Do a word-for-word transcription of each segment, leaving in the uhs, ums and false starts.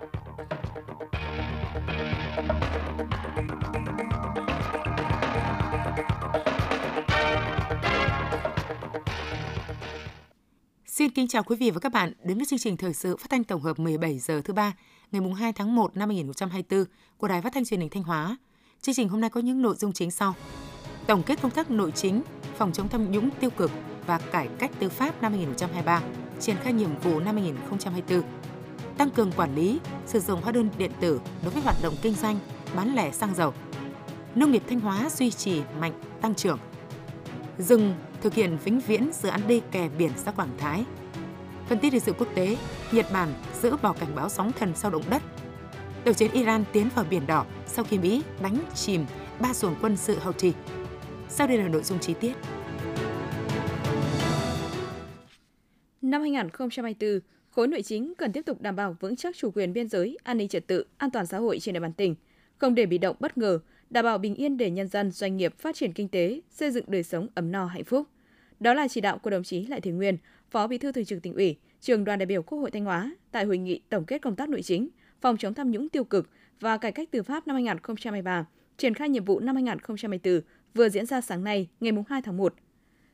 Xin kính chào quý vị và các bạn đến với chương trình thời sự phát thanh tổng hợp mười bảy giờ thứ ba ngày mùng hai tháng một năm hai nghìn không trăm hai mươi tư của Đài Phát thanh Truyền hình Thanh Hóa. Chương trình hôm nay có những nội dung chính sau: tổng kết công tác nội chính, phòng chống tham nhũng tiêu cực và cải cách tư pháp năm hai nghìn không trăm hai mươi ba, triển khai nhiệm vụ năm hai nghìn không trăm hai mươi tư, tăng cường quản lý sử dụng hóa đơn điện tử đối với hoạt động kinh doanh bán lẻ xăng dầu, nông nghiệp Thanh Hóa duy trì mạnh tăng trưởng, dừng thực hiện vĩnh viễn dự án đê kè biển xã Quảng Thái. Phân tích thời sự quốc tế, Nhật Bản dỡ bỏ cảnh báo sóng thần sau động đất. Tàu chiến Iran tiến vào Biển Đỏ sau khi Mỹ đánh chìm ba xuồng quân sự Houthi. Sau đây là nội dung chi tiết. Năm hai nghìn không trăm hai mươi tư, khối nội chính cần tiếp tục đảm bảo vững chắc chủ quyền biên giới, an ninh trật tự, an toàn xã hội trên địa bàn tỉnh, không để bị động bất ngờ, đảm bảo bình yên để nhân dân, doanh nghiệp phát triển kinh tế, xây dựng đời sống ấm no hạnh phúc. Đó là chỉ đạo của đồng chí Lại Thế Nguyên, Phó Bí thư Thường trực Tỉnh ủy, Trưởng đoàn đại biểu Quốc hội Thanh Hóa tại hội nghị tổng kết công tác nội chính, phòng chống tham nhũng tiêu cực và cải cách tư pháp năm hai nghìn không trăm hai mươi ba, triển khai nhiệm vụ năm hai nghìn không trăm hai mươi tư vừa diễn ra sáng nay, ngày mùng hai tháng một.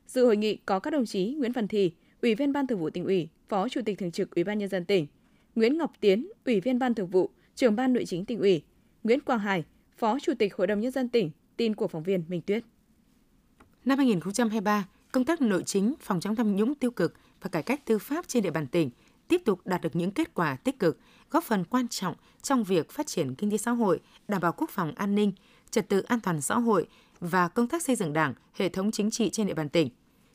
Dự hội nghị có các đồng chí Nguyễn Văn Thị, Ủy viên Ban Thường vụ Tỉnh ủy, Phó Chủ tịch Thường trực Ủy ban Nhân dân tỉnh; Nguyễn Ngọc Tiến, Ủy viên Ban Thường vụ, Trưởng Ban Nội chính Tỉnh ủy; Nguyễn Quang Hải, Phó Chủ tịch Hội đồng Nhân dân tỉnh. Tin của phóng viên Minh Tuyết. Năm hai nghìn không trăm hai mươi ba, công tác nội chính, phòng chống tham nhũng tiêu cực và cải cách tư pháp trên địa bàn tỉnh tiếp tục đạt được những kết quả tích cực, góp phần quan trọng trong việc phát triển kinh tế xã hội, đảm bảo quốc phòng an ninh, trật tự an toàn xã hội và công tác xây dựng đảng, hệ thống chính trị trên địa bàn tỉnh.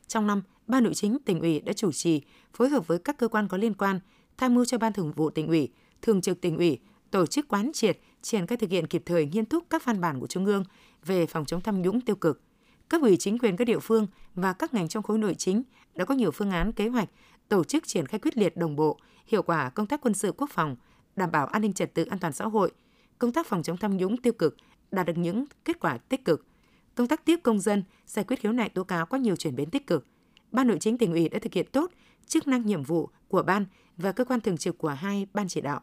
Trong năm, Ban Nội chính Tỉnh ủy đã chủ trì, phối hợp với các cơ quan có liên quan, tham mưu cho Ban Thường vụ Tỉnh ủy, Thường trực Tỉnh ủy, tổ chức quán triệt, triển khai thực hiện kịp thời nghiêm túc các văn bản của Trung ương về phòng chống tham nhũng tiêu cực. Cấp ủy chính quyền các địa phương và các ngành trong khối nội chính đã có nhiều phương án, kế hoạch, tổ chức triển khai quyết liệt, đồng bộ, hiệu quả công tác quân sự quốc phòng, đảm bảo an ninh trật tự, an toàn xã hội. Công tác phòng chống tham nhũng tiêu cực đạt được những kết quả tích cực. Công tác tiếp công dân, giải quyết khiếu nại tố cáo có nhiều chuyển biến tích cực. Ban Nội chính Tỉnh ủy đã thực hiện tốt chức năng nhiệm vụ của ban và cơ quan thường trực của hai ban chỉ đạo.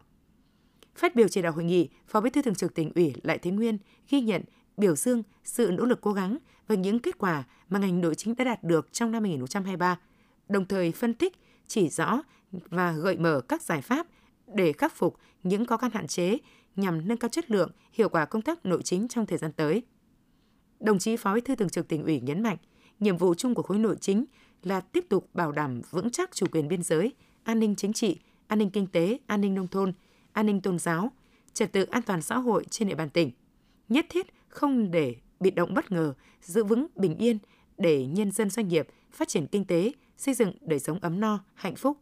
Phát biểu chỉ đạo hội nghị, Phó Bí thư Thường trực Tỉnh ủy Lại Thế Nguyên ghi nhận, biểu dương sự nỗ lực, cố gắng và những kết quả mà ngành nội chính đã đạt được trong năm hai nghìn không trăm hai mươi ba, đồng thời phân tích, chỉ rõ và gợi mở các giải pháp để khắc phục những khó khăn, hạn chế nhằm nâng cao chất lượng, hiệu quả công tác nội chính trong thời gian tới. Đồng chí Phó Bí thư Thường trực Tỉnh ủy nhấn mạnh, nhiệm vụ chung của khối nội chính là tiếp tục bảo đảm vững chắc chủ quyền biên giới, an ninh chính trị, an ninh kinh tế, an ninh nông thôn, an ninh tôn giáo, trật tự an toàn xã hội trên địa bàn tỉnh. Nhất thiết không để bị động bất ngờ, giữ vững bình yên để nhân dân, doanh nghiệp phát triển kinh tế, xây dựng đời sống ấm no, hạnh phúc.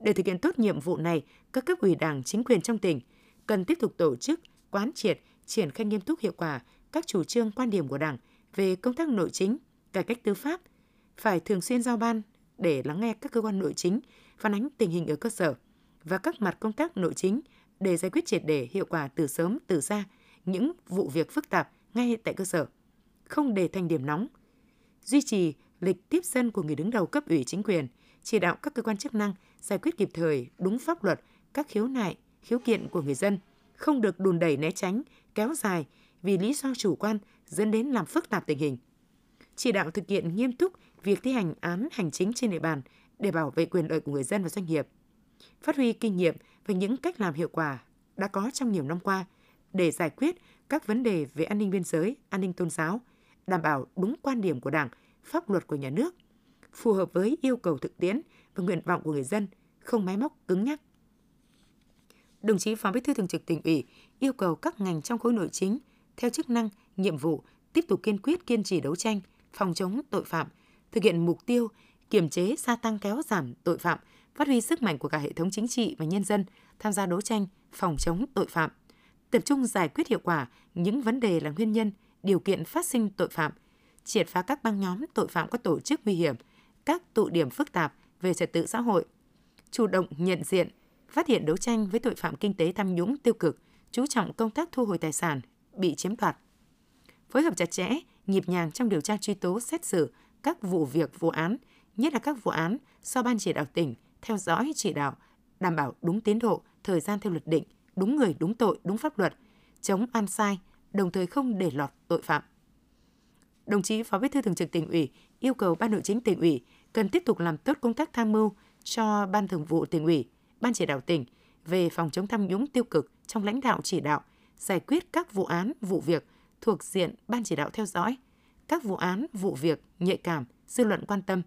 Để thực hiện tốt nhiệm vụ này, các cấp ủy Đảng, chính quyền trong tỉnh cần tiếp tục tổ chức, quán triệt, triển khai nghiêm túc, hiệu quả các chủ trương, quan điểm của Đảng về công tác nội chính, cải cách tư pháp, phải thường xuyên giao ban để lắng nghe các cơ quan nội chính phản ánh tình hình ở cơ sở và các mặt công tác nội chính để giải quyết triệt để, hiệu quả từ sớm từ xa những vụ việc phức tạp ngay tại cơ sở, không để thành điểm nóng. Duy trì lịch tiếp dân của người đứng đầu cấp ủy chính quyền, chỉ đạo các cơ quan chức năng giải quyết kịp thời, đúng pháp luật các khiếu nại, khiếu kiện của người dân, không được đùn đẩy, né tránh, kéo dài vì lý do chủ quan dẫn đến làm phức tạp tình hình. Chỉ đạo thực hiện nghiêm túc việc thi hành án hành chính trên địa bàn để bảo vệ quyền lợi của người dân và doanh nghiệp. Phát huy kinh nghiệm và những cách làm hiệu quả đã có trong nhiều năm qua để giải quyết các vấn đề về an ninh biên giới, an ninh tôn giáo, đảm bảo đúng quan điểm của Đảng, pháp luật của nhà nước, phù hợp với yêu cầu thực tiễn và nguyện vọng của người dân, không máy móc cứng nhắc. Đồng chí Phó Bí thư Thường trực Tỉnh ủy yêu cầu các ngành trong khối nội chính theo chức năng, nhiệm vụ tiếp tục kiên quyết, kiên trì đấu tranh, phòng chống tội phạm, thực hiện mục tiêu kiềm chế, gia tăng, kéo giảm tội phạm, phát huy sức mạnh của cả hệ thống chính trị và nhân dân tham gia đấu tranh, phòng chống tội phạm, tập trung giải quyết hiệu quả những vấn đề là nguyên nhân, điều kiện phát sinh tội phạm, triệt phá các băng nhóm tội phạm có tổ chức nguy hiểm, các tụ điểm phức tạp về trật tự xã hội, chủ động nhận diện, phát hiện, đấu tranh với tội phạm kinh tế, tham nhũng, tiêu cực, chú trọng công tác thu hồi tài sản bị chiếm đoạt, phối hợp chặt chẽ, nhịp nhàng trong điều tra, truy tố, xét xử các vụ việc, vụ án, nhất là các vụ án do Ban Chỉ đạo tỉnh theo dõi, chỉ đạo, đảm bảo đúng tiến độ, thời gian theo luật định, đúng người, đúng tội, đúng pháp luật, chống ăn sai, đồng thời không để lọt tội phạm. Đồng chí Phó Bí thư Thường trực Tỉnh ủy yêu cầu Ban Nội chính Tỉnh ủy cần tiếp tục làm tốt công tác tham mưu cho Ban Thường vụ Tỉnh ủy, Ban Chỉ đạo tỉnh về phòng chống tham nhũng tiêu cực trong lãnh đạo chỉ đạo, giải quyết các vụ án, vụ việc thuộc diện Ban Chỉ đạo theo dõi, các vụ án, vụ việc nhạy cảm, dư luận quan tâm.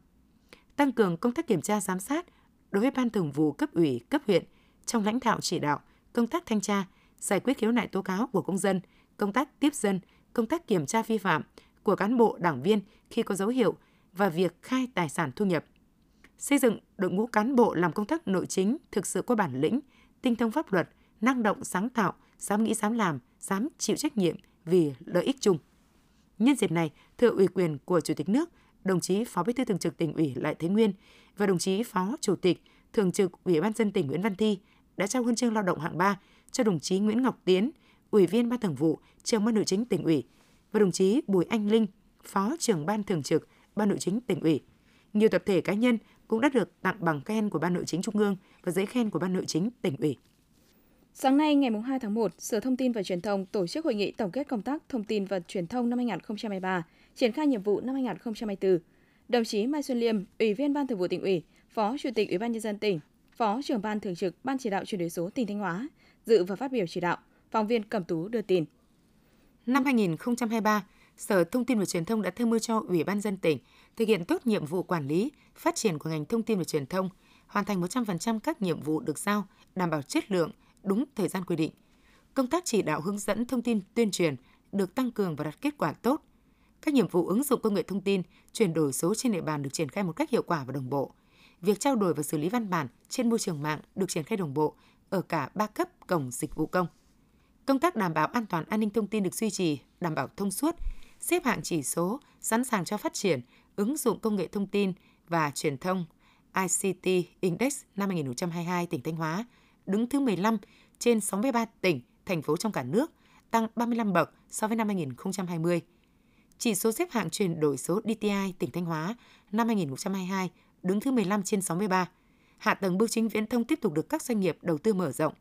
Tăng cường công tác kiểm tra giám sát đối với Ban Thường vụ cấp ủy, cấp huyện trong lãnh đạo chỉ đạo, công tác thanh tra, giải quyết khiếu nại tố cáo của công dân, công tác tiếp dân, công tác kiểm tra vi phạm của cán bộ đảng viên khi có dấu hiệu và việc khai tài sản thu nhập. Xây dựng đội ngũ cán bộ làm công tác nội chính thực sự có bản lĩnh, tinh thông pháp luật, năng động sáng tạo, dám nghĩ dám làm, dám chịu trách nhiệm vì lợi ích chung. Nhân dịp này, thừa ủy quyền của Chủ tịch nước, đồng chí Phó Bí thư Thường trực Tỉnh ủy Lại Thế Nguyên và đồng chí Phó Chủ tịch Thường trực Ủy ban nhân dân tỉnh Nguyễn Văn Thị đã trao huân chương lao động hạng ba cho đồng chí Nguyễn Ngọc Tiến, Ủy viên Ban Thường vụ, Trưởng Ban Nội chính Tỉnh ủy và đồng chí Bùi Anh Linh, Phó Trưởng Ban Thường trực Ban Nội chính Tỉnh ủy. Nhiều tập thể cá nhân cũng đã được tặng bằng khen của Ban Nội chính Trung ương và giấy khen của Ban Nội chính Tỉnh ủy. Sáng nay ngày hai tháng một, Sở Thông tin và Truyền thông tổ chức hội nghị tổng kết công tác thông tin và truyền thông năm hai không hai ba, triển khai nhiệm vụ năm hai không hai tư. Đồng chí Mai Xuân Liêm, Ủy viên Ban Thường vụ Tỉnh ủy, Phó Chủ tịch Ủy ban nhân dân tỉnh, Phó Trưởng Ban Thường trực Ban Chỉ đạo chuyển đổi số tỉnh Thanh Hóa dự và phát biểu chỉ đạo. Phóng viên Cẩm Tú đưa tin. Năm hai không hai ba, Sở Thông tin và Truyền thông đã tham mưu cho Ủy ban nhân dân tỉnh thực hiện tốt nhiệm vụ quản lý, phát triển của ngành thông tin và truyền thông, hoàn thành một trăm phần trăm các nhiệm vụ được giao, đảm bảo chất lượng, đúng thời gian quy định. Công tác chỉ đạo hướng dẫn thông tin tuyên truyền được tăng cường và đạt kết quả tốt. Các nhiệm vụ ứng dụng công nghệ thông tin, chuyển đổi số trên địa bàn được triển khai một cách hiệu quả và đồng bộ. Việc trao đổi và xử lý văn bản trên môi trường mạng được triển khai đồng bộ ở cả ba cấp cổng dịch vụ công. Công tác đảm bảo an toàn an ninh thông tin được duy trì, đảm bảo thông suốt, xếp hạng chỉ số, sẵn sàng cho phát triển, ứng dụng công nghệ thông tin và truyền thông i xê tê Index năm hai không hai hai tỉnh Thanh Hóa đứng thứ mười lăm trên sáu mươi ba tỉnh, thành phố trong cả nước, tăng ba mươi lăm bậc so với năm hai không hai không. Chỉ số xếp hạng chuyển đổi số đê tê i tỉnh Thanh Hóa năm hai không hai hai đứng thứ mười lăm trên sáu mươi ba. Hạ tầng bưu chính viễn thông tiếp tục được các doanh nghiệp đầu tư mở rộng.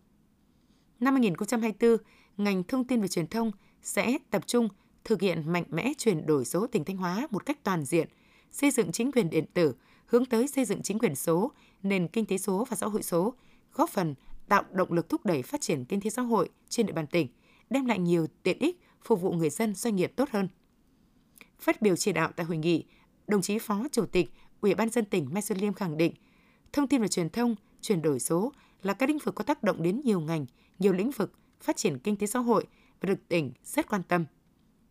Năm hai không hai tư, ngành thông tin và truyền thông sẽ tập trung thực hiện mạnh mẽ chuyển đổi số tỉnh Thanh Hóa một cách toàn diện, xây dựng chính quyền điện tử, hướng tới xây dựng chính quyền số, nền kinh tế số và xã hội số, góp phần tạo động lực thúc đẩy phát triển kinh tế xã hội trên địa bàn tỉnh, đem lại nhiều tiện ích phục vụ người dân doanh nghiệp tốt hơn. Phát biểu chỉ đạo tại hội nghị, đồng chí Phó Chủ tịch Ủy ban nhân dân tỉnh Mai Xuân Liêm khẳng định, thông tin và truyền thông, chuyển đổi số là các lĩnh vực có tác động đến nhiều ngành, nhiều lĩnh vực phát triển kinh tế xã hội và được tỉnh rất quan tâm.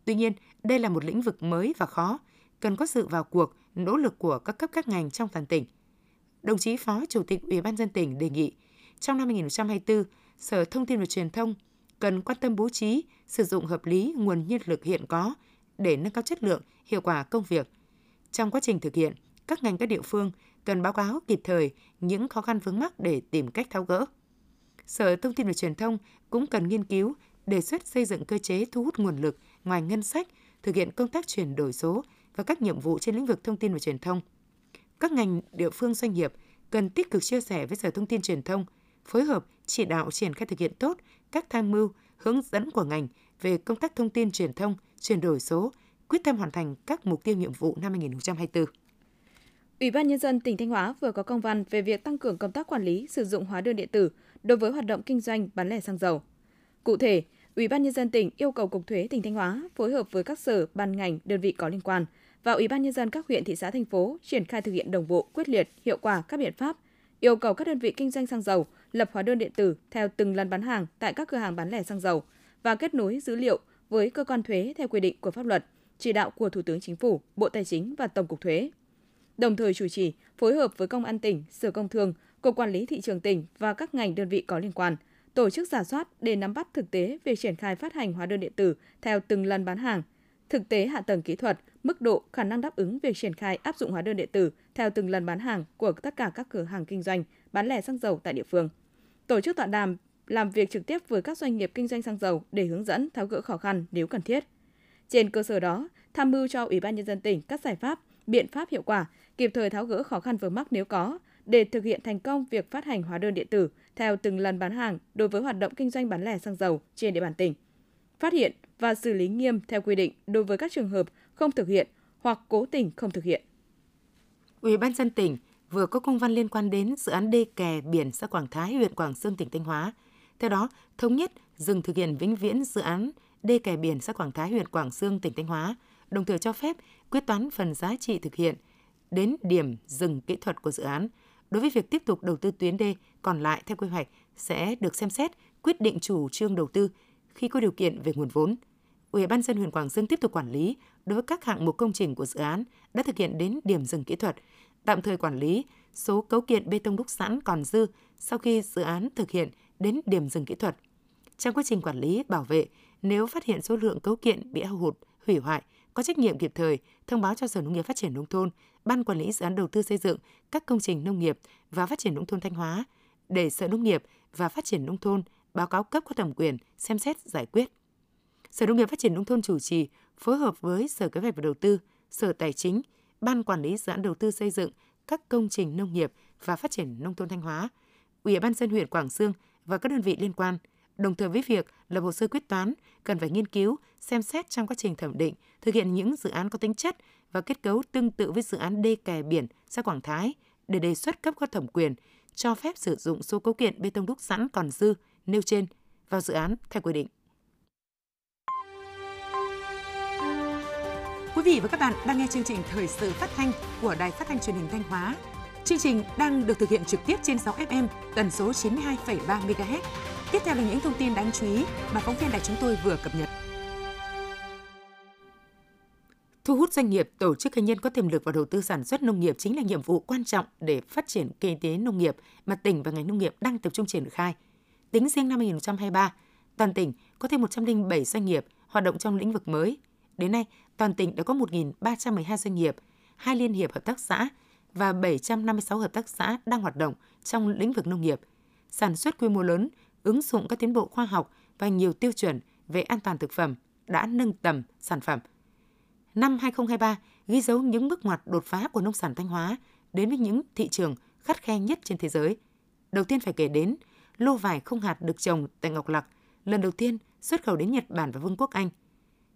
Tuy nhiên, đây là một lĩnh vực mới và khó, cần có sự vào cuộc, nỗ lực của các cấp các ngành trong toàn tỉnh. Đồng chí Phó Chủ tịch Ủy ban nhân dân tỉnh đề nghị, trong năm hai không hai tư, Sở Thông tin và Truyền thông cần quan tâm bố trí, sử dụng hợp lý nguồn nhân lực hiện có để nâng cao chất lượng, hiệu quả công việc. Trong quá trình thực hiện, các ngành các địa phương cần báo cáo kịp thời những khó khăn vướng mắc để tìm cách tháo gỡ. Sở Thông tin và Truyền thông cũng cần nghiên cứu, đề xuất xây dựng cơ chế thu hút nguồn lực ngoài ngân sách, thực hiện công tác chuyển đổi số và các nhiệm vụ trên lĩnh vực thông tin và truyền thông. Các ngành, địa phương, doanh nghiệp cần tích cực chia sẻ với Sở Thông tin Truyền thông, phối hợp, chỉ đạo triển khai thực hiện tốt các tham mưu, hướng dẫn của ngành về công tác thông tin truyền thông, chuyển đổi số, quyết tâm hoàn thành các mục tiêu nhiệm vụ năm hai không hai tư. Ủy ban nhân dân tỉnh Thanh Hóa vừa có công văn về việc tăng cường công tác quản lý sử dụng hóa đơn điện tử đối với hoạt động kinh doanh bán lẻ xăng dầu. Cụ thể, Ủy ban nhân dân tỉnh yêu cầu Cục Thuế tỉnh Thanh Hóa phối hợp với các sở, ban ngành, đơn vị có liên quan và Ủy ban nhân dân các huyện, thị xã, thành phố triển khai thực hiện đồng bộ, quyết liệt, hiệu quả các biện pháp yêu cầu các đơn vị kinh doanh xăng dầu lập hóa đơn điện tử theo từng lần bán hàng tại các cửa hàng bán lẻ xăng dầu và kết nối dữ liệu với cơ quan thuế theo quy định của pháp luật, chỉ đạo của Thủ tướng Chính phủ, Bộ Tài chính và Tổng cục Thuế. Đồng thời chủ trì phối hợp với Công an tỉnh, Sở Công Thương, Cục Quản lý thị trường tỉnh và các ngành đơn vị có liên quan tổ chức rà soát để nắm bắt thực tế việc triển khai phát hành hóa đơn điện tử theo từng lần bán hàng, thực tế hạ tầng kỹ thuật, mức độ khả năng đáp ứng việc triển khai áp dụng hóa đơn điện tử theo từng lần bán hàng của tất cả các cửa hàng kinh doanh bán lẻ xăng dầu tại địa phương. Tổ chức tọa đàm làm việc trực tiếp với các doanh nghiệp kinh doanh xăng dầu để hướng dẫn tháo gỡ khó khăn nếu cần thiết. Trên cơ sở đó, tham mưu cho Ủy ban nhân dân tỉnh các giải pháp, biện pháp hiệu quả, kịp thời tháo gỡ khó khăn vướng mắc nếu có, để thực hiện thành công việc phát hành hóa đơn điện tử theo từng lần bán hàng đối với hoạt động kinh doanh bán lẻ xăng dầu trên địa bàn tỉnh. Phát hiện và xử lý nghiêm theo quy định đối với các trường hợp không thực hiện hoặc cố tình không thực hiện. Ủy ban nhân dân tỉnh vừa có công văn liên quan đến dự án đê kè biển xã Quảng Thái, huyện Quảng Xương, tỉnh Thanh Hóa. Theo đó, thống nhất dừng thực hiện vĩnh viễn dự án đê kè biển xã Quảng Thái, huyện Quảng Xương, tỉnh Thanh Hóa, đồng thời cho phép quyết toán phần giá trị thực hiện đến điểm dừng kỹ thuật của dự án. Đối với việc tiếp tục đầu tư tuyến đê còn lại theo quy hoạch sẽ được xem xét quyết định chủ trương đầu tư khi có điều kiện về nguồn vốn. Ủy ban nhân dân huyện Quảng Xương tiếp tục quản lý đối với các hạng mục công trình của dự án đã thực hiện đến điểm dừng kỹ thuật, tạm thời quản lý số cấu kiện bê tông đúc sẵn còn dư sau khi dự án thực hiện đến điểm dừng kỹ thuật. Trong quá trình quản lý, bảo vệ, nếu phát hiện số lượng cấu kiện bị hao hụt, hủy hoại, có trách nhiệm kịp thời thông báo cho Sở Nông nghiệp Phát triển Nông thôn, Ban Quản lý Dự án Đầu tư xây dựng các công trình nông nghiệp và phát triển nông thôn Thanh Hóa để Sở Nông nghiệp và Phát triển Nông thôn báo cáo cấp có thẩm quyền xem xét giải quyết. Sở Nông nghiệp Phát triển Nông thôn chủ trì phối hợp với Sở Kế hoạch và Đầu tư, Sở Tài chính, Ban Quản lý Dự án Đầu tư xây dựng các công trình nông nghiệp và phát triển nông thôn Thanh Hóa, Ủy ban nhân dân huyện Quảng Xương và các đơn vị liên quan. Đồng thời với việc lập hồ sơ quyết toán, cần phải nghiên cứu, xem xét trong quá trình thẩm định, thực hiện những dự án có tính chất và kết cấu tương tự với dự án đê kè biển xã Quảng Thái để đề xuất cấp có thẩm quyền cho phép sử dụng số cấu kiện bê tông đúc sẵn còn dư nêu trên vào dự án theo quy định. Quý vị và các bạn đang nghe chương trình thời sự phát thanh của Đài Phát thanh Truyền hình Thanh Hóa. Chương trình đang được thực hiện trực tiếp trên sáu ép em tần số chín mươi hai phẩy ba mê ga héc. Tiếp theo là những thông tin đáng chú ý mà phóng viên đài chúng tôi vừa cập nhật. Thu hút doanh nghiệp, tổ chức cá nhân có tiềm lực và đầu tư sản xuất nông nghiệp chính là nhiệm vụ quan trọng để phát triển kinh tế nông nghiệp mà tỉnh và ngành nông nghiệp đang tập trung triển khai. Tính riêng năm hai không hai ba, toàn tỉnh có thêm một trăm lẻ bảy doanh nghiệp hoạt động trong lĩnh vực mới. Đến nay, toàn tỉnh đã có một nghìn ba trăm mười hai doanh nghiệp, hai liên hiệp hợp tác xã và bảy trăm năm mươi sáu hợp tác xã đang hoạt động trong lĩnh vực nông nghiệp, sản xuất quy mô lớn, ứng dụng các tiến bộ khoa học và nhiều tiêu chuẩn về an toàn thực phẩm đã nâng tầm sản phẩm. Năm hai không hai ba ghi dấu những bước ngoặt đột phá của nông sản Thanh Hóa đến với những thị trường khắt khe nhất trên thế giới. Đầu tiên phải kể đến lô vải không hạt được trồng tại Ngọc Lặc, lần đầu tiên xuất khẩu đến Nhật Bản và Vương quốc Anh.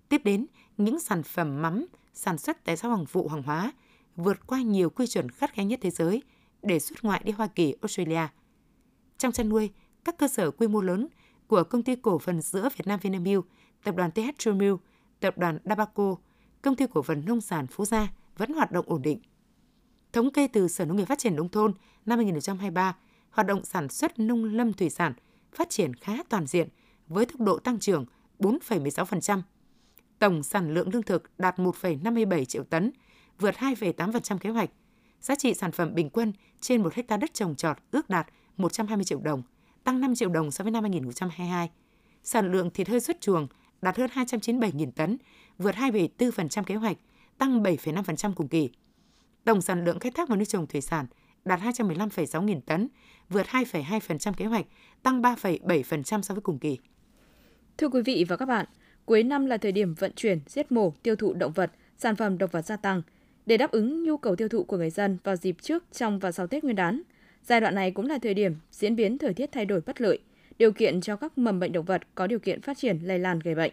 Tiếp đến, những sản phẩm mắm sản xuất tại xã Hoàng Vũ, Hoàng Hóa vượt qua nhiều quy chuẩn khắt khe nhất thế giới để xuất ngoại đi Hoa Kỳ, Australia. Trong chăn nuôi, các cơ sở quy mô lớn của Công ty Cổ phần Sữa Việt Nam Vinamilk, Tập đoàn tê hát True Milk, Tập đoàn Dabaco, Công ty Cổ phần Nông sản Phú Gia vẫn hoạt động ổn định. Thống kê từ Sở Nông nghiệp Phát triển Nông thôn năm hai không hai ba, hoạt động sản xuất nông lâm thủy sản phát triển khá toàn diện với tốc độ tăng trưởng bốn phẩy mười sáu phần trăm. Tổng sản lượng lương thực đạt một phẩy năm mươi bảy triệu tấn, vượt hai phẩy tám phần trăm kế hoạch. Giá trị sản phẩm bình quân trên một hectare đất trồng trọt ước đạt một trăm hai mươi triệu đồng, tăng năm triệu đồng so với năm hai không hai hai. Sản lượng thịt hơi xuất chuồng đạt hơn hai trăm chín mươi bảy nghìn tấn, vượt hai phẩy bốn phần trăm kế hoạch, tăng bảy phẩy năm phần trăm cùng kỳ. Tổng sản lượng khai thác và nuôi trồng thủy sản đạt hai trăm mười lăm phẩy sáu nghìn tấn, vượt hai phẩy hai phần trăm kế hoạch, tăng ba phẩy bảy phần trăm so với cùng kỳ. Thưa quý vị và các bạn, cuối năm là thời điểm vận chuyển, giết mổ, tiêu thụ động vật, sản phẩm động vật gia tăng để đáp ứng nhu cầu tiêu thụ của người dân vào dịp trước, trong và sau Tết Nguyên đán. Giai đoạn này cũng là thời điểm diễn biến thời tiết thay đổi bất lợi, điều kiện cho các mầm bệnh động vật có điều kiện phát triển lây lan gây bệnh.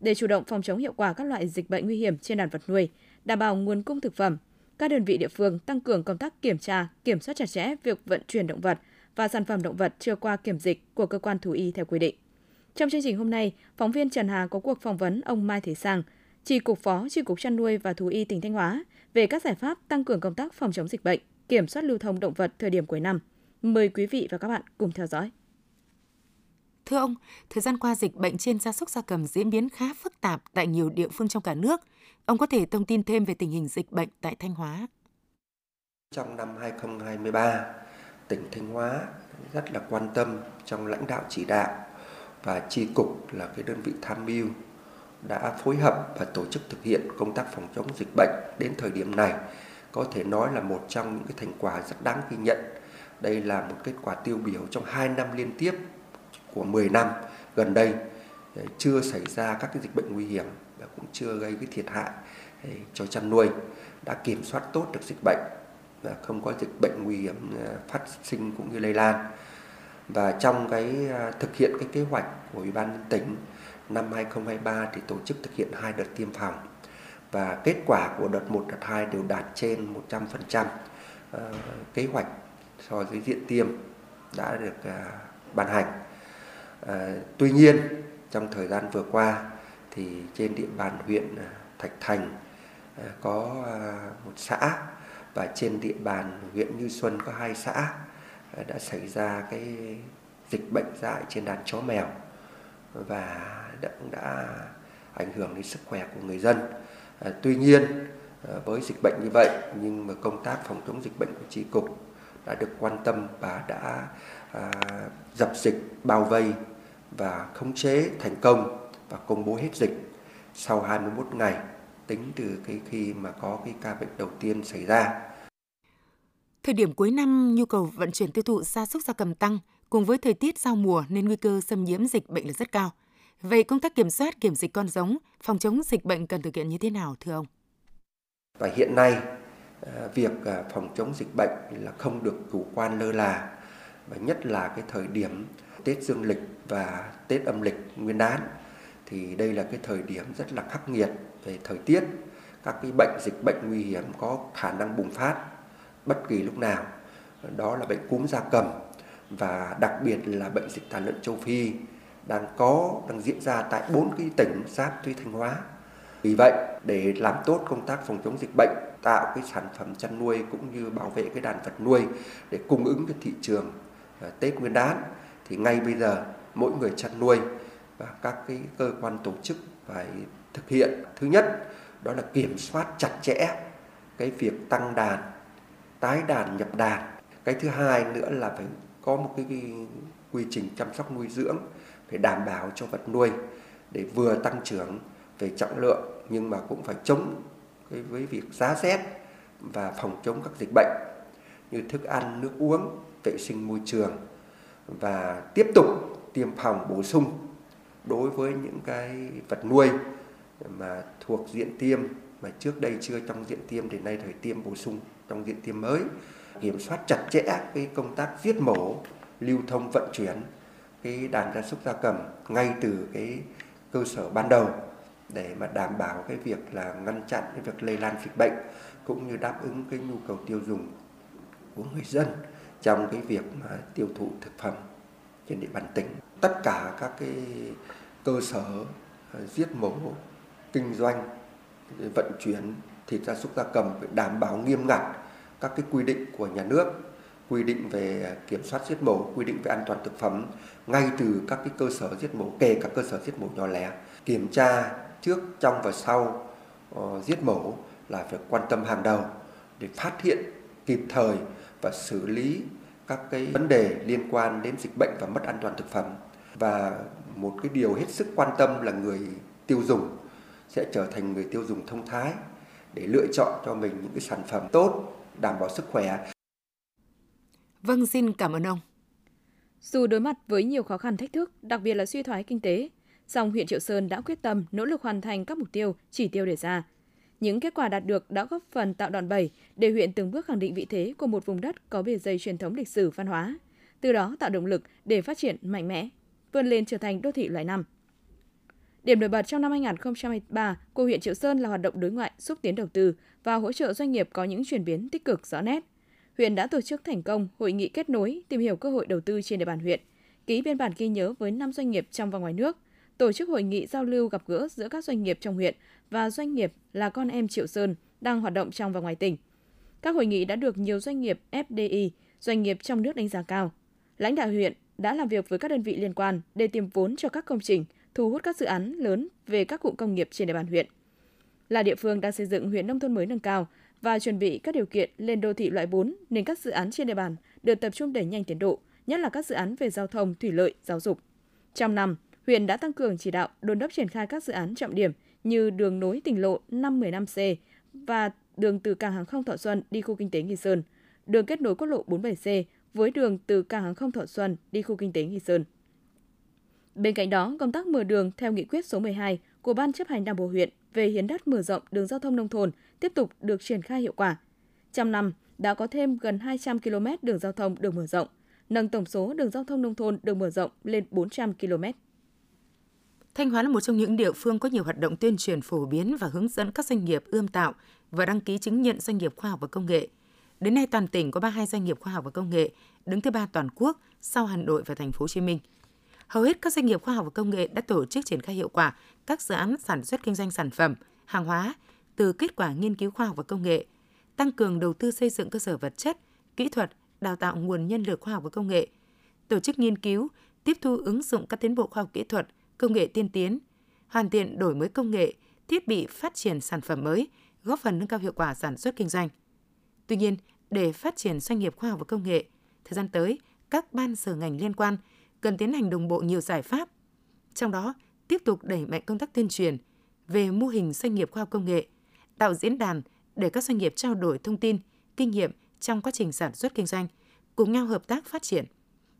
Để chủ động phòng chống hiệu quả các loại dịch bệnh nguy hiểm trên đàn vật nuôi, đảm bảo nguồn cung thực phẩm, các đơn vị địa phương tăng cường công tác kiểm tra, kiểm soát chặt chẽ việc vận chuyển động vật và sản phẩm động vật chưa qua kiểm dịch của cơ quan thú y theo quy định. Trong chương trình hôm nay, phóng viên Trần Hà có cuộc phỏng vấn ông Mai Thế Sang, Chi cục Phó Chi cục Chăn nuôi và Thú y tỉnh Thanh Hóa về các giải pháp tăng cường công tác phòng chống dịch bệnh, kiểm soát lưu thông động vật thời điểm cuối năm. Mời quý vị và các bạn cùng theo dõi. Thưa ông, thời gian qua dịch bệnh trên gia súc gia cầm diễn biến khá phức tạp tại nhiều địa phương trong cả nước. Ông có thể thông tin thêm về tình hình dịch bệnh tại Thanh Hóa? Trong năm hai không hai ba, tỉnh Thanh Hóa rất là quan tâm trong lãnh đạo chỉ đạo và chi cục là cái đơn vị tham mưu đã phối hợp và tổ chức thực hiện công tác phòng chống dịch bệnh đến thời điểm này. Có thể nói là một trong những cái thành quả rất đáng ghi nhận. Đây là một kết quả tiêu biểu trong hai năm liên tiếp của mười năm gần đây chưa xảy ra các cái dịch bệnh nguy hiểm và cũng chưa gây cái thiệt hại cho chăn nuôi, đã kiểm soát tốt được dịch bệnh. không có dịch bệnh nguy hiểm phát sinh cũng như lây lan. Và trong cái thực hiện cái kế hoạch của Ủy ban nhân dân tỉnh năm hai không hai ba thì tổ chức thực hiện hai đợt tiêm phòng, và kết quả của đợt một, đợt hai đều đạt trên một trăm phần trăm kế hoạch so với diện tiêm đã được ban hành. Tuy nhiên, trong thời gian vừa qua thì trên địa bàn huyện Thạch Thành có một xã và trên địa bàn huyện Như Xuân có hai xã đã xảy ra cái dịch bệnh dại trên đàn chó mèo và đã, đã ảnh hưởng đến sức khỏe của người dân. À, tuy nhiên với dịch bệnh như vậy nhưng mà công tác phòng chống dịch bệnh của chi cục đã được quan tâm và đã à, dập dịch, bao vây và khống chế thành công và công bố hết dịch sau hai mươi mốt ngày tính từ cái khi mà có cái ca bệnh đầu tiên xảy ra. Thời điểm cuối năm, nhu cầu vận chuyển tiêu thụ gia súc gia cầm tăng cùng với thời tiết giao mùa nên nguy cơ xâm nhiễm dịch bệnh là rất cao. Vậy công tác kiểm soát, kiểm dịch con giống, phòng chống dịch bệnh cần thực hiện như thế nào thưa ông? Và hiện nay, việc phòng chống dịch bệnh là không được chủ quan lơ là, và nhất là cái thời điểm Tết dương lịch và Tết âm lịch Nguyên đán thì đây là cái thời điểm rất là khắc nghiệt về thời tiết, các cái bệnh dịch bệnh nguy hiểm có khả năng bùng phát bất kỳ lúc nào. Đó là bệnh cúm gia cầm và đặc biệt là bệnh dịch tả lợn châu Phi đang có đang diễn ra tại bốn cái tỉnh giáp với Thanh Hóa. Vì vậy, để làm tốt công tác phòng chống dịch bệnh, tạo cái sản phẩm chăn nuôi cũng như bảo vệ cái đàn vật nuôi để cung ứng cho thị trường Tết Nguyên đán thì ngay bây giờ mỗi người chăn nuôi và các cái cơ quan tổ chức phải thực hiện, thứ nhất đó là kiểm soát chặt chẽ cái việc tăng đàn, tái đàn, nhập đàn. Cái thứ hai nữa là phải có một cái quy trình chăm sóc nuôi dưỡng phải đảm bảo cho vật nuôi để vừa tăng trưởng về trọng lượng nhưng mà cũng phải chống cái với việc giá rét và phòng chống các dịch bệnh như thức ăn, nước uống, vệ sinh môi trường, và tiếp tục tiêm phòng bổ sung đối với những cái vật nuôi mà thuộc diện tiêm mà trước đây chưa trong diện tiêm thì nay phải tiêm bổ sung trong diện tiêm mới, kiểm soát chặt chẽ cái công tác giết mổ, lưu thông vận chuyển cái đàn gia súc gia cầm ngay từ cái cơ sở ban đầu để mà đảm bảo cái việc là ngăn chặn cái việc lây lan dịch bệnh cũng như đáp ứng cái nhu cầu tiêu dùng của người dân trong cái việc mà tiêu thụ thực phẩm trên địa bàn tỉnh. Tất cả các cái cơ sở giết mổ, kinh doanh, vận chuyển thịt gia súc gia cầm phải đảm bảo nghiêm ngặt các cái quy định của nhà nước, quy định về kiểm soát giết mổ, quy định về an toàn thực phẩm ngay từ các cái cơ sở giết mổ, kể cả cơ sở giết mổ nhỏ lẻ. Kiểm tra trước, trong và sau uh, giết mổ là phải quan tâm hàng đầu để phát hiện kịp thời và xử lý các cái vấn đề liên quan đến dịch bệnh và mất an toàn thực phẩm. Và một cái điều hết sức quan tâm là người tiêu dùng sẽ trở thành người tiêu dùng thông thái để lựa chọn cho mình những cái sản phẩm tốt, đảm bảo sức khỏe. Vâng, xin cảm ơn ông. Dù đối mặt với nhiều khó khăn thách thức, đặc biệt là suy thoái kinh tế, song huyện Triệu Sơn đã quyết tâm nỗ lực hoàn thành các mục tiêu, chỉ tiêu đề ra. Những kết quả đạt được đã góp phần tạo đòn bẩy để huyện từng bước khẳng định vị thế của một vùng đất có bề dày truyền thống lịch sử văn hóa, từ đó tạo động lực để phát triển mạnh mẽ, vươn lên trở thành đô thị loại năm. Điểm nổi bật trong năm hai không hai ba của huyện Triệu Sơn là hoạt động đối ngoại xúc tiến đầu tư và hỗ trợ doanh nghiệp có những chuyển biến tích cực rõ nét. Huyện đã tổ chức thành công hội nghị kết nối tìm hiểu cơ hội đầu tư trên địa bàn huyện, ký biên bản ghi nhớ với năm doanh nghiệp trong và ngoài nước, tổ chức hội nghị giao lưu gặp gỡ giữa các doanh nghiệp trong huyện và doanh nghiệp là con em Triệu Sơn đang hoạt động trong và ngoài tỉnh. Các hội nghị đã được nhiều doanh nghiệp ép đê i, doanh nghiệp trong nước đánh giá cao. Lãnh đạo huyện đã làm việc với các đơn vị liên quan để tìm vốn cho các công trình, thu hút các dự án lớn về các cụm công nghiệp trên địa bàn huyện. Là địa phương đang xây dựng huyện nông thôn mới nâng cao và chuẩn bị các điều kiện lên đô thị loại bốn nên các dự án trên địa bàn được tập trung đẩy nhanh tiến độ, nhất là các dự án về giao thông, thủy lợi, giáo dục. Trong năm, huyện đã tăng cường chỉ đạo đôn đốc triển khai các dự án trọng điểm như đường nối tỉnh lộ năm một năm C và đường từ cảng hàng không Thọ Xuân đi khu kinh tế Nghi Sơn, đường kết nối quốc lộ bốn mươi bảy C với đường từ cảng hàng không Thọ Xuân đi khu kinh tế Nghi Sơn. Bên cạnh đó, công tác mở đường theo nghị quyết số mười hai của Ban chấp hành Đảng bộ huyện về hiến đất mở rộng đường giao thông nông thôn tiếp tục được triển khai hiệu quả. Trong năm, đã có thêm gần hai trăm ki lô mét đường giao thông được mở rộng, nâng tổng số đường giao thông nông thôn được mở rộng lên bốn trăm ki lô mét. Thanh Hóa là một trong những địa phương có nhiều hoạt động tuyên truyền phổ biến và hướng dẫn các doanh nghiệp ươm tạo và đăng ký chứng nhận doanh nghiệp khoa học và công nghệ. Đến nay toàn tỉnh có ba mươi hai doanh nghiệp khoa học và công nghệ, đứng thứ ba toàn quốc sau Hà Nội và Thành phố Hồ Chí Minh. Hầu hết các doanh nghiệp khoa học và công nghệ đã tổ chức triển khai hiệu quả các dự án sản xuất kinh doanh sản phẩm, hàng hóa từ kết quả nghiên cứu khoa học và công nghệ, tăng cường đầu tư xây dựng cơ sở vật chất, kỹ thuật, đào tạo nguồn nhân lực khoa học và công nghệ, tổ chức nghiên cứu, tiếp thu ứng dụng các tiến bộ khoa học kỹ thuật, công nghệ tiên tiến, hoàn thiện đổi mới công nghệ, thiết bị phát triển sản phẩm mới, góp phần nâng cao hiệu quả sản xuất kinh doanh. Tuy nhiên, để phát triển doanh nghiệp khoa học và công nghệ, thời gian tới, các ban sở ngành liên quan cần tiến hành đồng bộ nhiều giải pháp. Trong đó, tiếp tục đẩy mạnh công tác tuyên truyền về mô hình doanh nghiệp khoa học công nghệ, tạo diễn đàn để các doanh nghiệp trao đổi thông tin, kinh nghiệm trong quá trình sản xuất kinh doanh, cùng nhau hợp tác phát triển.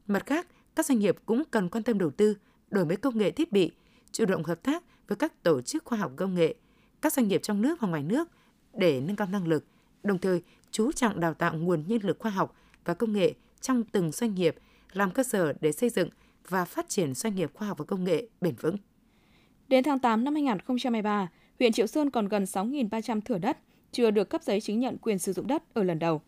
Mặt khác, các doanh nghiệp cũng cần quan tâm đầu tư, đổi mới công nghệ thiết bị, chủ động hợp tác với các tổ chức khoa học công nghệ, các doanh nghiệp trong nước và ngoài nước để nâng cao năng lực, đồng thời chú trọng đào tạo nguồn nhân lực khoa học và công nghệ trong từng doanh nghiệp, làm cơ sở để xây dựng và phát triển doanh nghiệp khoa học và công nghệ bền vững. Đến tháng tám năm hai không hai ba, huyện Triệu Sơn còn gần sáu nghìn ba trăm thửa đất chưa được cấp giấy chứng nhận quyền sử dụng đất ở lần đầu.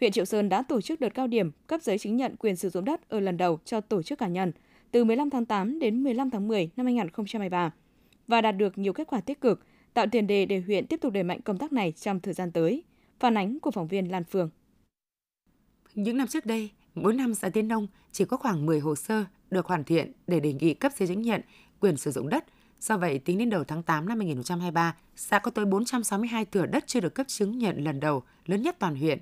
Huyện Triệu Sơn đã tổ chức đợt cao điểm cấp giấy chứng nhận quyền sử dụng đất ở lần đầu cho tổ chức cá nhân từ mười lăm tháng tám đến mười lăm tháng mười năm hai không hai ba và đạt được nhiều kết quả tích cực, tạo tiền đề để huyện tiếp tục đẩy mạnh công tác này trong thời gian tới. Phản ánh của phóng viên Lan Phương. Những năm trước đây, mỗi năm xã Tiến Đông chỉ có khoảng mười hồ sơ được hoàn thiện để đề nghị cấp giấy chứng nhận quyền sử dụng đất. Do vậy, tính đến đầu tháng tám năm hai không hai ba, xã có tới bốn trăm sáu mươi hai thửa đất chưa được cấp chứng nhận lần đầu, lớn nhất toàn huyện.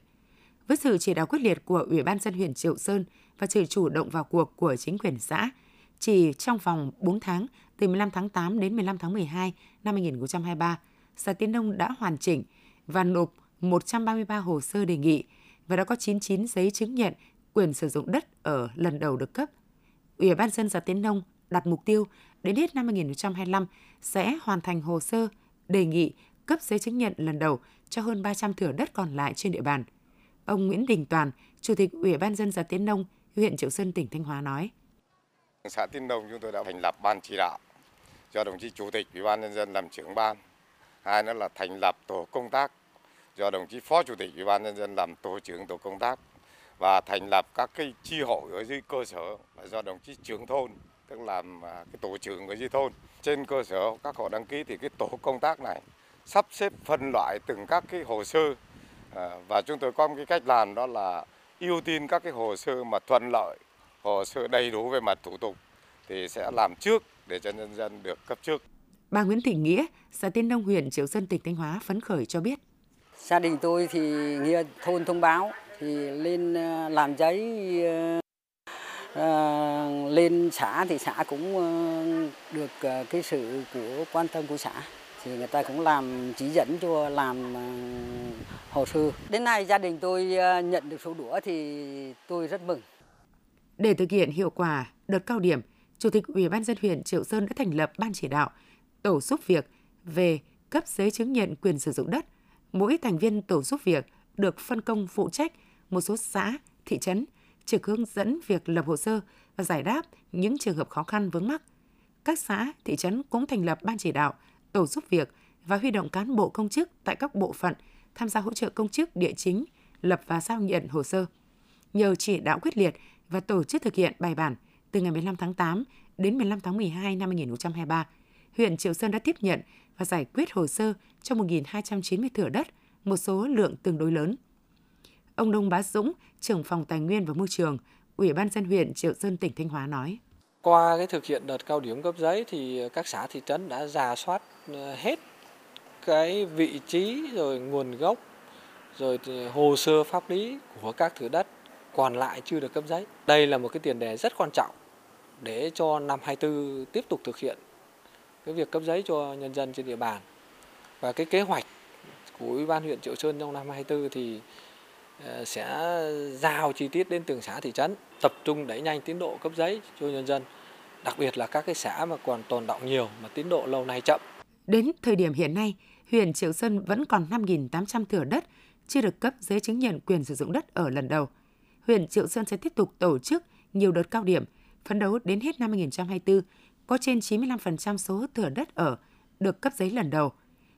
Với sự chỉ đạo quyết liệt của Ủy ban nhân dân huyện Triệu Sơn và sự chủ động vào cuộc của chính quyền xã, chỉ trong vòng bốn tháng, từ mười lăm tháng tám đến mười lăm tháng mười hai năm hai không hai ba, xã Tiến Đông đã hoàn chỉnh và nộp một trăm ba mươi ba hồ sơ đề nghị và đã có chín mươi chín giấy chứng nhận quyền sử dụng đất ở lần đầu được cấp. Ủy ban nhân dân xã Tiến Đông đặt mục tiêu đến hết năm hai không hai lăm sẽ hoàn thành hồ sơ đề nghị cấp giấy chứng nhận lần đầu cho hơn ba trăm thửa đất còn lại trên địa bàn. Ông Nguyễn Đình Toàn, Chủ tịch Ủy ban nhân dân xã Tiến Đông, huyện Triệu Sơn, tỉnh Thanh Hóa nói: Xã Tiến Đông chúng tôi đã thành lập ban chỉ đạo do đồng chí Chủ tịch Ủy ban nhân dân làm trưởng ban. Hai nữa là thành lập tổ công tác do đồng chí Phó Chủ tịch Ủy ban nhân dân làm tổ trưởng tổ công tác và thành lập các cái chi hội ở dưới cơ sở là do đồng chí trưởng thôn, tức làm cái tổ trưởng ở dưới thôn. Trên cơ sở các hộ đăng ký thì cái tổ công tác này sắp xếp phân loại từng các cái hồ sơ và chúng tôi có một cái cách làm đó là ưu tiên các cái hồ sơ mà thuận lợi, hồ sơ đầy đủ về mặt thủ tục thì sẽ làm trước để cho nhân dân được cấp trước. Bà Nguyễn Thị Nghĩa, xã Tiến Đông, huyện Triệu Sơn, tỉnh Thanh Hóa phấn khởi cho biết: Gia đình tôi thì nghe thôn thông báo thì lên làm giấy, lên xã thì xã cũng được cái sự của quan tâm của xã. Thì người ta cũng làm chỉ dẫn cho làm hồ sơ. Đến nay gia đình tôi nhận được số đũa thì tôi rất mừng. Để thực hiện hiệu quả đợt cao điểm, Chủ tịch Ủy ban nhân dân huyện Triệu Sơn đã thành lập ban chỉ đạo, tổ giúp việc về cấp giấy chứng nhận quyền sử dụng đất. Mỗi thành viên tổ giúp việc được phân công phụ trách một số xã, thị trấn, trực hướng dẫn việc lập hồ sơ và giải đáp những trường hợp khó khăn vướng mắc. Các xã, thị trấn cũng thành lập ban chỉ đạo, tổ giúp việc và huy động cán bộ công chức tại các bộ phận tham gia hỗ trợ công chức địa chính lập và giao nhận hồ sơ. Nhờ chỉ đạo quyết liệt và tổ chức thực hiện bài bản, từ ngày mười lăm tháng tám đến mười lăm tháng mười hai năm hai không hai ba, huyện Triệu Sơn đã tiếp nhận và giải quyết hồ sơ cho một nghìn hai trăm chín mươi thửa đất, một số lượng tương đối lớn. Ông Đông Bá Dũng, trưởng phòng Tài nguyên và Môi trường, Ủy ban nhân dân huyện Triệu Sơn, tỉnh Thanh Hóa nói: Qua cái thực hiện đợt cao điểm cấp giấy thì các xã thị trấn đã rà soát hết cái vị trí rồi nguồn gốc rồi hồ sơ pháp lý của các thửa đất còn lại chưa được cấp giấy. Đây là một cái tiền đề rất quan trọng để cho năm hai không hai tư tiếp tục thực hiện cái việc cấp giấy cho nhân dân trên địa bàn. Và cái kế hoạch của Ủy ban huyện Triệu Sơn trong năm hai không hai tư thì sẽ giao chi tiết đến từng xã thị trấn, tập trung đẩy nhanh tiến độ cấp giấy cho nhân dân, đặc biệt là các cái xã mà còn tồn đọng nhiều mà tiến độ lâu nay chậm. Đến thời điểm hiện nay, huyện Triệu Sơn vẫn còn năm nghìn tám trăm thửa đất chưa được cấp giấy chứng nhận quyền sử dụng đất ở lần đầu. Huyện Triệu Sơn sẽ tiếp tục tổ chức nhiều đợt cao điểm, phấn đấu đến hết năm hai nghìn không trăm hai mươi tư có trên chín mươi lăm phần trăm số thửa đất ở được cấp giấy lần đầu.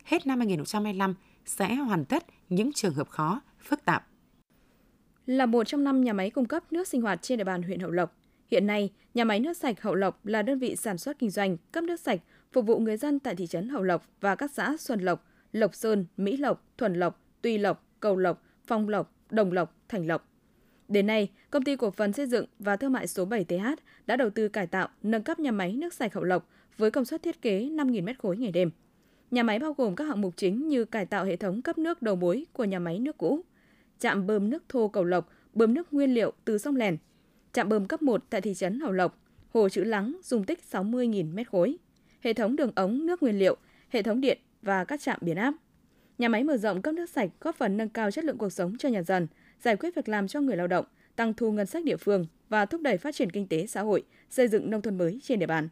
Hết năm hai nghìn không trăm hai mươi lăm sẽ hoàn tất những trường hợp khó, phức tạp. Là một trong năm nhà máy cung cấp nước sinh hoạt trên địa bàn huyện Hậu Lộc, hiện nay, nhà máy nước sạch Hậu Lộc là đơn vị sản xuất kinh doanh, cấp nước sạch, phục vụ người dân tại thị trấn Hậu Lộc và các xã Xuân Lộc, Lộc Sơn, Mỹ Lộc, Thuần Lộc, Tuy Lộc, Cầu Lộc, Phong Lộc, Đồng Lộc, Thành Lộc. Đến nay, Công ty Cổ phần Xây dựng và Thương mại số bảy tê hát đã đầu tư cải tạo, nâng cấp nhà máy nước sạch Hậu Lộc với công suất thiết kế năm nghìn mét khối ngày đêm. Nhà máy bao gồm các hạng mục chính như cải tạo hệ thống cấp nước đầu mối của nhà máy nước cũ, trạm bơm nước thô Cầu Lộc, bơm nước nguyên liệu từ sông Lèn, trạm bơm cấp một tại thị trấn Hậu Lộc, hồ trữ lắng dung tích sáu mươi nghìn mét khối, hệ thống đường ống nước nguyên liệu, hệ thống điện và các trạm biến áp. Nhà máy mở rộng cấp nước sạch góp phần nâng cao chất lượng cuộc sống cho nhà dân, giải quyết việc làm cho người lao động, tăng thu ngân sách địa phương và thúc đẩy phát triển kinh tế xã hội, xây dựng nông thôn mới trên địa bàn.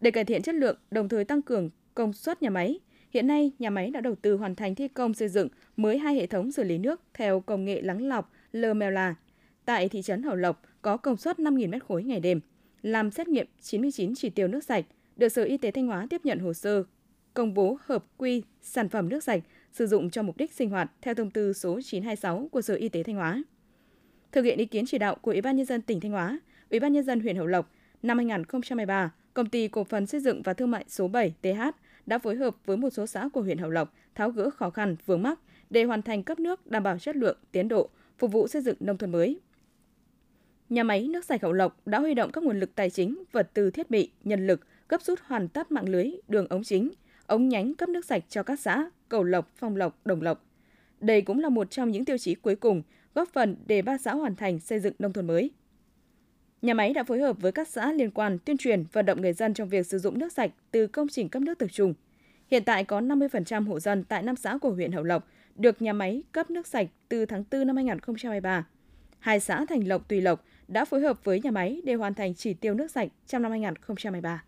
Để cải thiện chất lượng, đồng thời tăng cường công suất nhà máy, hiện nay nhà máy đã đầu tư hoàn thành thi công xây dựng mới hai hệ thống xử lý nước theo công nghệ lắng lọc Lermela tại thị trấn Hậu Lộc có công suất năm nghìn mét khối ngày đêm, làm xét nghiệm chín mươi chín chỉ tiêu nước sạch, được Sở Y tế Thanh Hóa tiếp nhận hồ sơ công bố hợp quy sản phẩm nước sạch sử dụng cho mục đích sinh hoạt theo thông tư số chín trăm hai mươi sáu của Sở Y tế Thanh Hóa. Thực hiện ý kiến chỉ đạo của Ủy ban nhân dân tỉnh Thanh Hóa, Ủy ban nhân dân huyện Hậu Lộc, năm hai nghìn không trăm hai mươi ba, Công ty Cổ phần Xây dựng và Thương mại số bảy tê hát đã phối hợp với một số xã của huyện Hậu Lộc tháo gỡ khó khăn vướng mắc để hoàn thành cấp nước đảm bảo chất lượng, tiến độ phục vụ xây dựng nông thôn mới. Nhà máy nước sạch Hậu Lộc đã huy động các nguồn lực tài chính, vật tư thiết bị, nhân lực gấp rút hoàn tất mạng lưới đường ống chính, ống nhánh cấp nước sạch cho các xã Cầu Lộc, Phong Lộc, Đồng Lộc. Đây cũng là một trong những tiêu chí cuối cùng góp phần để ba xã hoàn thành xây dựng nông thôn mới. Nhà máy đã phối hợp với các xã liên quan tuyên truyền vận động người dân trong việc sử dụng nước sạch từ công trình cấp nước tập trung. Hiện tại có năm mươi phần trăm hộ dân tại năm xã của huyện Hậu Lộc được nhà máy cấp nước sạch từ tháng tư năm hai nghìn không trăm hai mươi ba. Hai xã Thành Lộc, Tuy Lộc đã phối hợp với nhà máy để hoàn thành chỉ tiêu nước sạch trong năm hai nghìn không trăm hai mươi ba.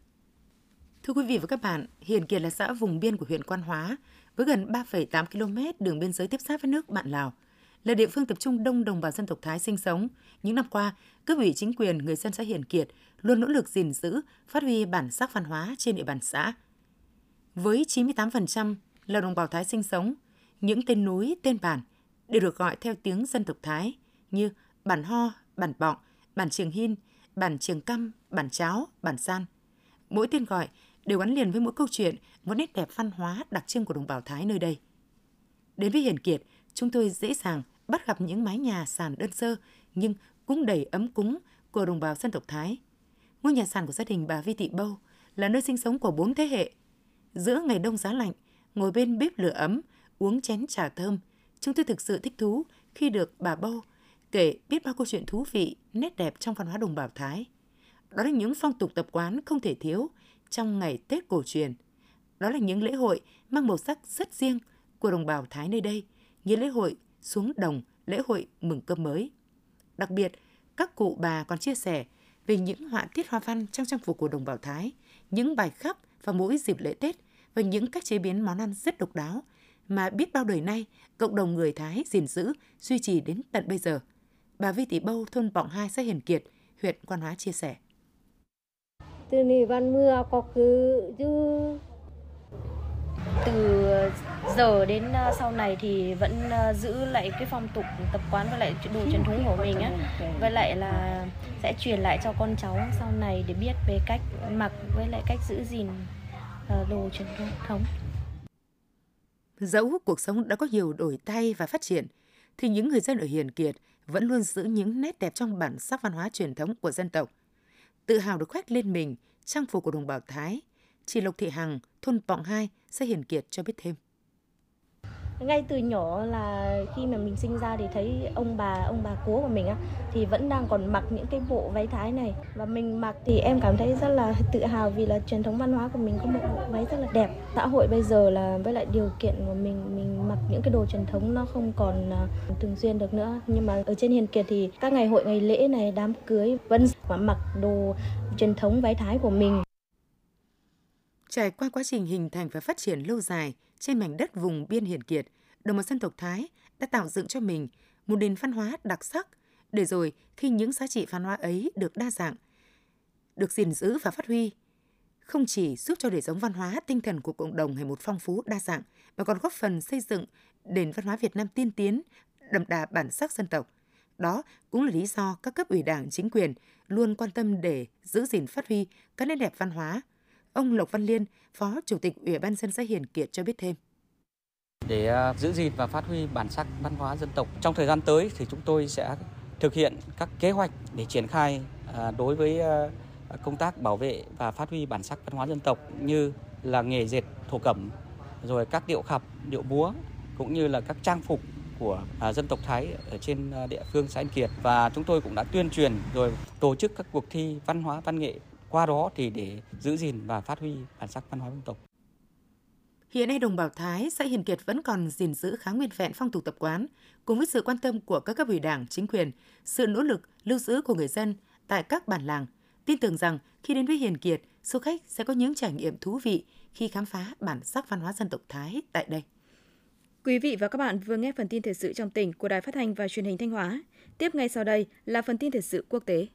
Thưa quý vị và các bạn, Hiển Kiệt là xã vùng biên của huyện Quan Hóa, với gần ba phẩy tám ki lô mét đường biên giới tiếp giáp với nước bạn Lào, là địa phương tập trung đông đồng bào dân tộc Thái sinh sống. Những năm qua, cấp ủy chính quyền, người dân xã Hiển Kiệt luôn nỗ lực gìn giữ, phát huy bản sắc văn hóa trên địa bàn xã. Với chín mươi tám phần trăm là đồng bào Thái sinh sống, những tên núi, tên bản đều được gọi theo tiếng dân tộc Thái như bản Ho, bản Bọng, bản Trường Hin, bản Trường Căm, bản Cháo, bản San. Mỗi tên gọi đều gắn liền với mỗi câu chuyện, một nét đẹp văn hóa đặc trưng của đồng bào Thái nơi đây. Đến với Hiển Kiệt, chúng tôi dễ dàng bắt gặp những mái nhà sàn đơn sơ nhưng cũng đầy ấm cúng của đồng bào dân tộc Thái. Ngôi nhà sàn của gia đình bà Vi Thị Bâu là nơi sinh sống của bốn thế hệ. Giữa ngày đông giá lạnh, ngồi bên bếp lửa ấm, uống chén trà thơm, chúng tôi thực sự thích thú khi được bà Bâu kể biết bao câu chuyện thú vị, nét đẹp trong văn hóa đồng bào Thái. Đó là những phong tục tập quán không thể thiếu trong ngày Tết cổ truyền. Đó là những lễ hội mang màu sắc rất riêng của đồng bào Thái nơi đây, như lễ hội xuống đồng, lễ hội mừng cơm mới. Đặc biệt, các cụ bà còn chia sẻ về những họa tiết hoa văn trong trang phục của đồng bào Thái, những bài khắp vào mỗi dịp lễ Tết và những cách chế biến món ăn rất độc đáo mà biết bao đời nay cộng đồng người Thái gìn giữ, duy trì đến tận bây giờ. Bà Vi Thị Bâu, thôn Bọng hai, xã Hiển Kiệt, huyện Quan Hóa chia sẻ. Từ nỉ văn mưa có cứ chứ từ giờ đến sau này thì vẫn giữ lại cái phong tục tập quán với lại đồ truyền thống của mình á, với lại là sẽ truyền lại cho con cháu sau này để biết về cách mặc với lại cách giữ gìn đồ truyền thống. Dẫu cuộc sống đã có nhiều đổi thay và phát triển, thì những người dân ở Hiển Kiệt vẫn luôn giữ những nét đẹp trong bản sắc văn hóa truyền thống của dân tộc. Tự hào được khoác lên mình trang phục của đồng bào Thái, chị Lộc Thị Hằng, thôn Bọng hai, xã Hiển Kiệt cho biết thêm. Ngay từ nhỏ là khi mà mình sinh ra thì thấy ông bà, ông bà cố của mình á, thì vẫn đang còn mặc những cái bộ váy Thái này. Và mình mặc thì em cảm thấy rất là tự hào vì là truyền thống văn hóa của mình có một bộ váy rất là đẹp. Xã hội bây giờ là với lại điều kiện của mình, mình mặc những cái đồ truyền thống nó không còn thường xuyên được nữa. Nhưng mà ở trên Hiển Kiệt thì các ngày hội, ngày lễ này, đám cưới vẫn mặc đồ truyền thống váy Thái của mình. Trải qua quá trình hình thành và phát triển lâu dài trên mảnh đất vùng biên Hiển Kiệt, đồng bào dân tộc Thái đã tạo dựng cho mình một nền văn hóa đặc sắc, để rồi khi những giá trị văn hóa ấy được đa dạng, được gìn giữ và phát huy, không chỉ giúp cho đời sống văn hóa tinh thần của cộng đồng ngày một phong phú đa dạng, mà còn góp phần xây dựng nền văn hóa Việt Nam tiên tiến, đậm đà bản sắc dân tộc. Đó cũng là lý do các cấp ủy Đảng, chính quyền luôn quan tâm để giữ gìn phát huy các nét đẹp văn hóa. Ông Lộc Văn Liên, Phó Chủ tịch Ủy ban nhân dân xã Hiển Kiệt cho biết thêm. Để giữ gìn và phát huy bản sắc văn hóa dân tộc, trong thời gian tới thì chúng tôi sẽ thực hiện các kế hoạch để triển khai đối với công tác bảo vệ và phát huy bản sắc văn hóa dân tộc như là nghề dệt thổ cẩm, rồi các điệu khập, điệu múa, cũng như là các trang phục của dân tộc Thái ở trên địa phương xã Hiển Kiệt. Và chúng tôi cũng đã tuyên truyền rồi tổ chức các cuộc thi văn hóa văn nghệ, qua đó thì để giữ gìn và phát huy bản sắc văn hóa dân tộc. Hiện nay đồng bào Thái xã Hiển Kiệt vẫn còn gìn giữ khá nguyên vẹn phong tục tập quán, cùng với sự quan tâm của các cấp ủy Đảng, chính quyền, sự nỗ lực lưu giữ của người dân tại các bản làng. Tin tưởng rằng khi đến với Hiển Kiệt, du khách sẽ có những trải nghiệm thú vị khi khám phá bản sắc văn hóa dân tộc Thái tại đây. Quý vị và các bạn vừa nghe phần tin thời sự trong tỉnh của Đài Phát thanh và Truyền hình Thanh Hóa. Tiếp ngay sau đây là phần tin thời sự quốc tế.